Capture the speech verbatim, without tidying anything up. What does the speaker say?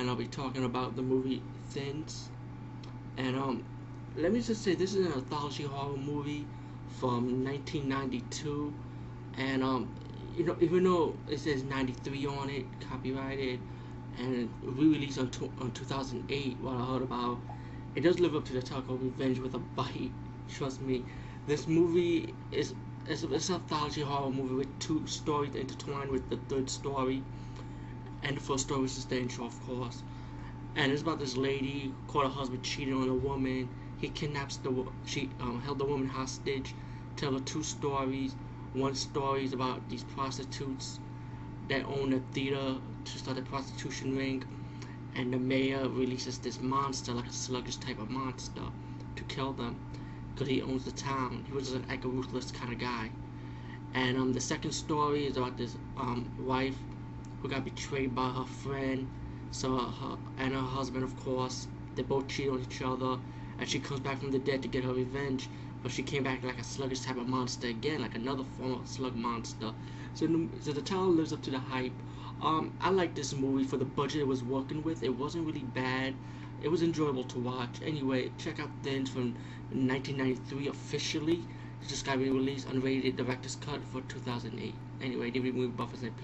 and I'll be talking about the movie Things. And um, let me just say, this is an anthology horror movie from nineteen ninety-two, and um, you know, even though it says ninety-three on it, copyrighted, and re-released on, on two thousand eight, what I heard about, it does live up to the title, Revenge with a Bite. Trust me, this movie is it's, it's an anthology horror movie with two stories intertwined with the third story, and the first story is just the intro, of course. And it's about this lady caught her husband cheating on a woman. He kidnaps the she um, held the woman hostage. Tell her two stories. One story is about these prostitutes that own a theater to start a prostitution ring, and the mayor releases this monster, like a sluggish type of monster, to kill them because he owns the town. He was just like a ruthless kind of guy. And um, the second story is about this um wife who got betrayed by her friend. So her and her husband, of course, they both cheat on each other, and she comes back from the dead to get her revenge, but she came back like a sluggish type of monster again, like another form of slug monster. So the, so the title lives up to the hype. Um, I like this movie for the budget it was working with. It wasn't really bad. It was enjoyable to watch. Anyway, check out Things from nineteen ninety-three officially. It just got re-released, unrated director's cut for two thousand eight. Anyway, they removed buffers and